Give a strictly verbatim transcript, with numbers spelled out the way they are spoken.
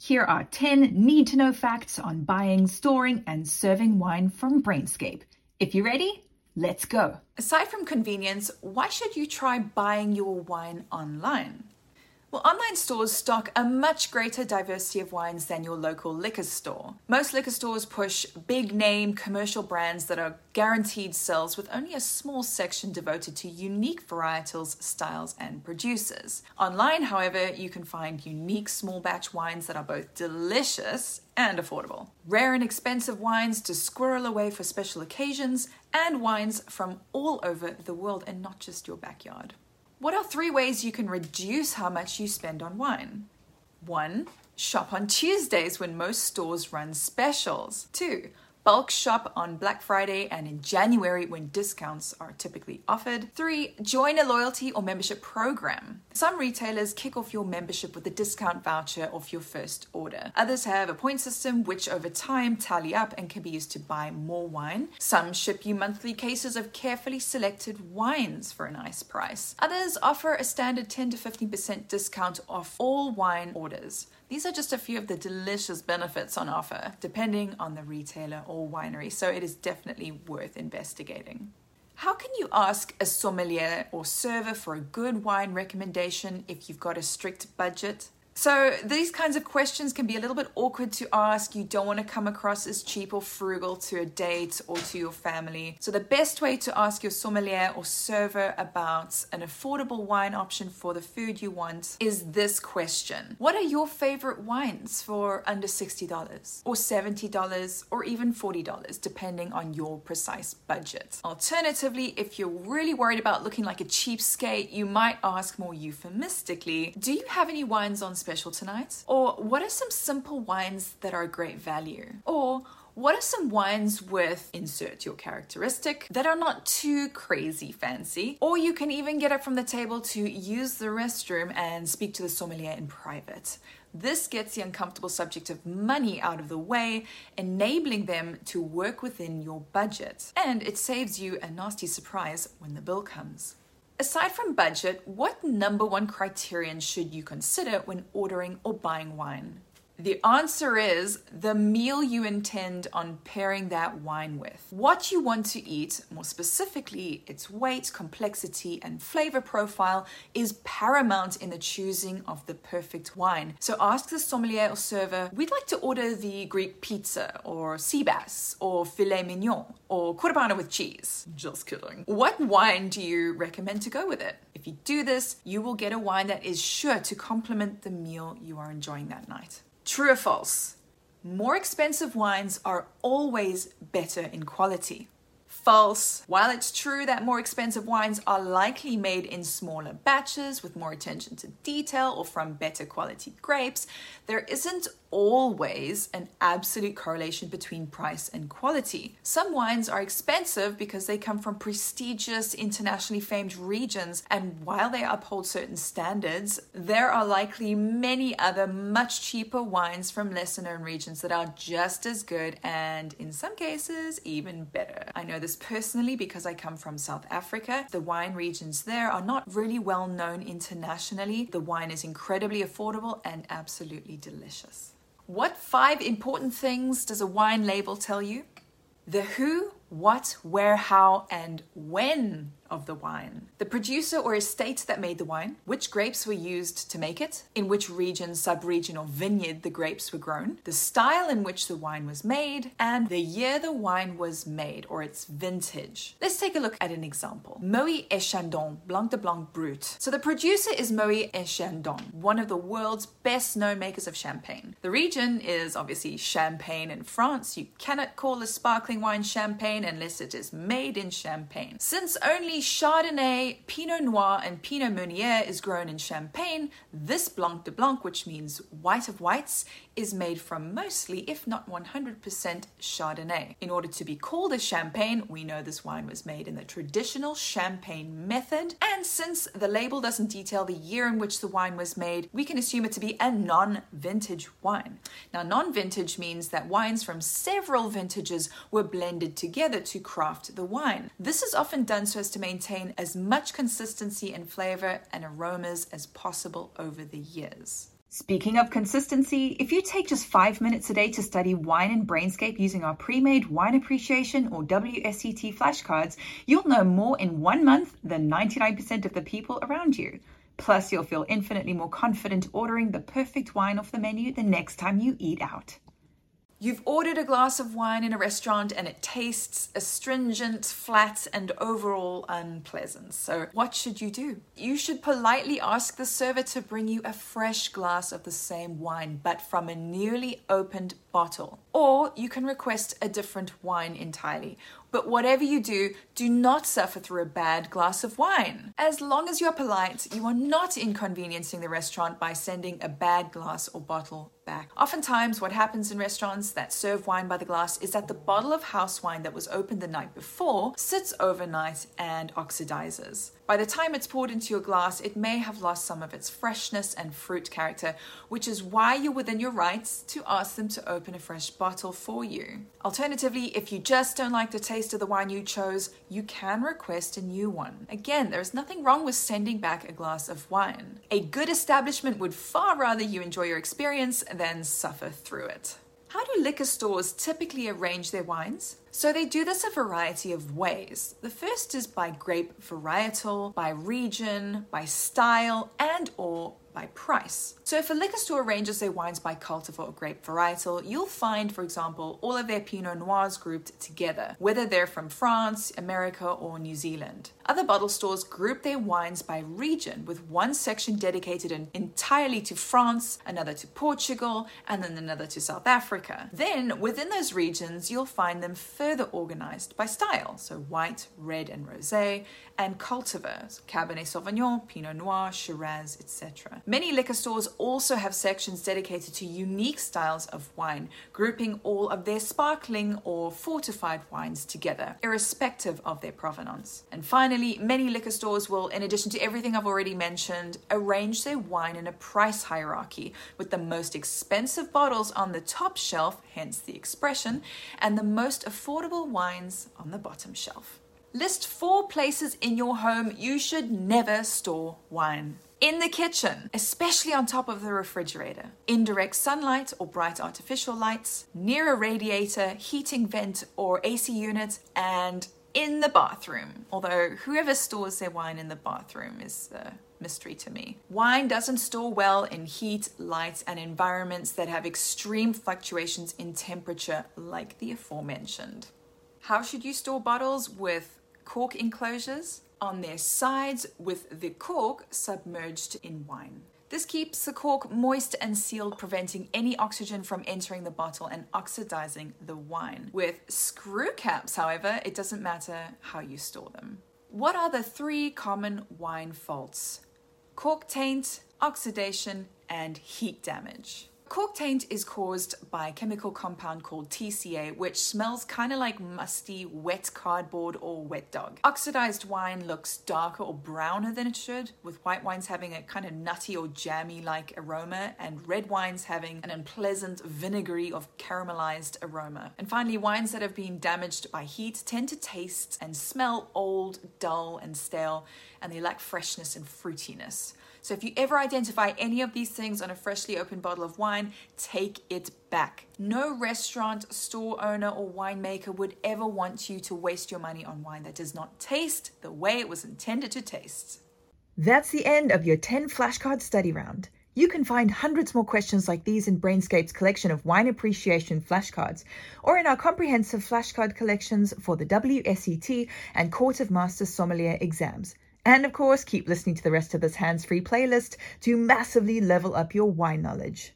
Here are ten need-to-know facts on buying, storing, and serving wine from Brainscape. If you're ready, let's go. Aside from convenience, why should you try buying your wine online? Well, online stores stock a much greater diversity of wines than your local liquor store. Most liquor stores push big-name commercial brands that are guaranteed sales with only a small section devoted to unique varietals, styles, and producers. Online, however, you can find unique small-batch wines that are both delicious and affordable, rare and expensive wines to squirrel away for special occasions, and wines from all over the world and not just your backyard. What are three ways you can reduce how much you spend on wine? One, shop on Tuesdays when most stores run specials. Two, bulk shop on Black Friday and in January when discounts are typically offered. Three, join a loyalty or membership program. Some retailers kick off your membership with a discount voucher off your first order. Others have a point system which over time tally up and can be used to buy more wine. Some ship you monthly cases of carefully selected wines for a nice price. Others offer a standard ten to fifteen percent discount off all wine orders. These are just a few of the delicious benefits on offer, depending on the retailer or winery, so it is definitely worth investigating. How can you ask a sommelier or server for a good wine recommendation if you've got a strict budget? So these kinds of questions can be a little bit awkward to ask. You don't want to come across as cheap or frugal to a date or to your family. So the best way to ask your sommelier or server about an affordable wine option for the food you want is this question. What are your favorite wines for under sixty dollars or seventy dollars or even forty dollars, depending on your precise budget? Alternatively, if you're really worried about looking like a cheapskate, you might ask more euphemistically, do you have any wines on special? special tonight? Or what are some simple wines that are a great value? Or what are some wines with, insert your characteristic, that are not too crazy fancy? Or you can even get up from the table to use the restroom and speak to the sommelier in private. This gets the uncomfortable subject of money out of the way, enabling them to work within your budget. And it saves you a nasty surprise when the bill comes. Aside from budget, what number one criterion should you consider when ordering or buying wine? The answer is the meal you intend on pairing that wine with. What you want to eat, more specifically, its weight, complexity, and flavor profile is paramount in the choosing of the perfect wine. So ask the sommelier or server, we'd like to order the Greek pizza or sea bass or filet mignon or curbano with cheese. Just kidding. What wine do you recommend to go with it? If you do this, you will get a wine that is sure to complement the meal you are enjoying that night. True or false? More expensive wines are always better in quality. False. While it's true that more expensive wines are likely made in smaller batches with more attention to detail or from better quality grapes, there isn't always an absolute correlation between price and quality. Some wines are expensive because they come from prestigious, internationally famed regions, and while they uphold certain standards, there are likely many other much cheaper wines from lesser known regions that are just as good and, in some cases, even better. I know this personally because I come from South Africa. The wine regions there are not really well known internationally. The wine is incredibly affordable and absolutely delicious. What five important things does a wine label tell you? The who, what, where, how, and when of the wine. The producer or estate that made the wine. Which grapes were used to make it. In which region, sub-region, or vineyard the grapes were grown. The style in which the wine was made. And the year the wine was made, or its vintage. Let's take a look at an example. Moët et Chandon, Blanc de Blancs Brut. So the producer is Moët et Chandon, one of the world's best known makers of champagne. The region is obviously Champagne in France. You cannot call a sparkling wine champagne unless it is made in Champagne. Since only Chardonnay, Pinot Noir, and Pinot Meunier is grown in Champagne, this Blanc de Blanc, which means white of whites, is made from mostly, if not one hundred percent, Chardonnay. In order to be called a Champagne, we know this wine was made in the traditional Champagne method, and since the label doesn't detail the year in which the wine was made, we can assume it to be a non-vintage wine. Now, non-vintage means that wines from several vintages were blended together to craft the wine. This is often done so as to make maintain as much consistency in flavor and aromas as possible over the years. Speaking of consistency, if you take just five minutes a day to study wine and Brainscape using our pre-made Wine Appreciation or W S E T flashcards, you'll know more in one month than ninety-nine percent of the people around you. Plus, you'll feel infinitely more confident ordering the perfect wine off the menu the next time you eat out. You've ordered a glass of wine in a restaurant and it tastes astringent, flat, and overall unpleasant. So what should you do? You should politely ask the server to bring you a fresh glass of the same wine, but from a newly opened bottle. Or you can request a different wine entirely. But whatever you do, do not suffer through a bad glass of wine. As long as you are polite, you are not inconveniencing the restaurant by sending a bad glass or bottle back. Oftentimes, what happens in restaurants that serve wine by the glass is that the bottle of house wine that was opened the night before sits overnight and oxidizes. By the time it's poured into your glass, it may have lost some of its freshness and fruit character, which is why you're within your rights to ask them to open a fresh bottle for you. Alternatively, if you just don't like the taste of the wine you chose, you can request a new one. Again, there's nothing wrong with sending back a glass of wine. A good establishment would far rather you enjoy your experience than suffer through it. How do liquor stores typically arrange their wines? So they do this a variety of ways. The first is by grape varietal, by region, by style, and or by price. So if a liquor store arranges their wines by cultivar or grape varietal, you'll find, for example, all of their Pinot Noirs grouped together, whether they're from France, America, or New Zealand. Other bottle stores group their wines by region, with one section dedicated entirely to France, another to Portugal, and then another to South Africa. Then, within those regions, you'll find them further organized by style, so white, red, and rosé, and cultivars, Cabernet Sauvignon, Pinot Noir, Shiraz, et cetera. Many liquor stores also have sections dedicated to unique styles of wine, grouping all of their sparkling or fortified wines together, irrespective of their provenance. And finally, many liquor stores will, in addition to everything I've already mentioned, arrange their wine in a price hierarchy, with the most expensive bottles on the top shelf, hence the expression, and the most affordable wines on the bottom shelf. List four places in your home you should never store wine. In the kitchen, especially on top of the refrigerator, indirect sunlight or bright artificial lights, near a radiator, heating vent or A C unit, and in the bathroom. Although whoever stores their wine in the bathroom is a mystery to me. Wine doesn't store well in heat, light, and environments that have extreme fluctuations in temperature like the aforementioned. How should you store bottles with cork enclosures? On their sides with the cork submerged in wine. This keeps the cork moist and sealed, preventing any oxygen from entering the bottle and oxidizing the wine. With screw caps, however, it doesn't matter how you store them. What are the three common wine faults? Cork taint, oxidation, and heat damage. Cork taint is caused by a chemical compound called T C A, which smells kind of like musty, wet cardboard or wet dog. Oxidized wine looks darker or browner than it should, with white wines having a kind of nutty or jammy-like aroma, and red wines having an unpleasant vinegary or caramelized aroma. And finally, wines that have been damaged by heat tend to taste and smell old, dull, and stale, and they lack freshness and fruitiness. So if you ever identify any of these things on a freshly opened bottle of wine, take it back. No restaurant, store owner, or winemaker would ever want you to waste your money on wine that does not taste the way it was intended to taste. That's the end of your ten flashcard study round. You can find hundreds more questions like these in Brainscape's collection of wine appreciation flashcards, or in our comprehensive flashcard collections for the W S E T and Court of Master Sommelier exams. And of course, keep listening to the rest of this hands-free playlist to massively level up your wine knowledge.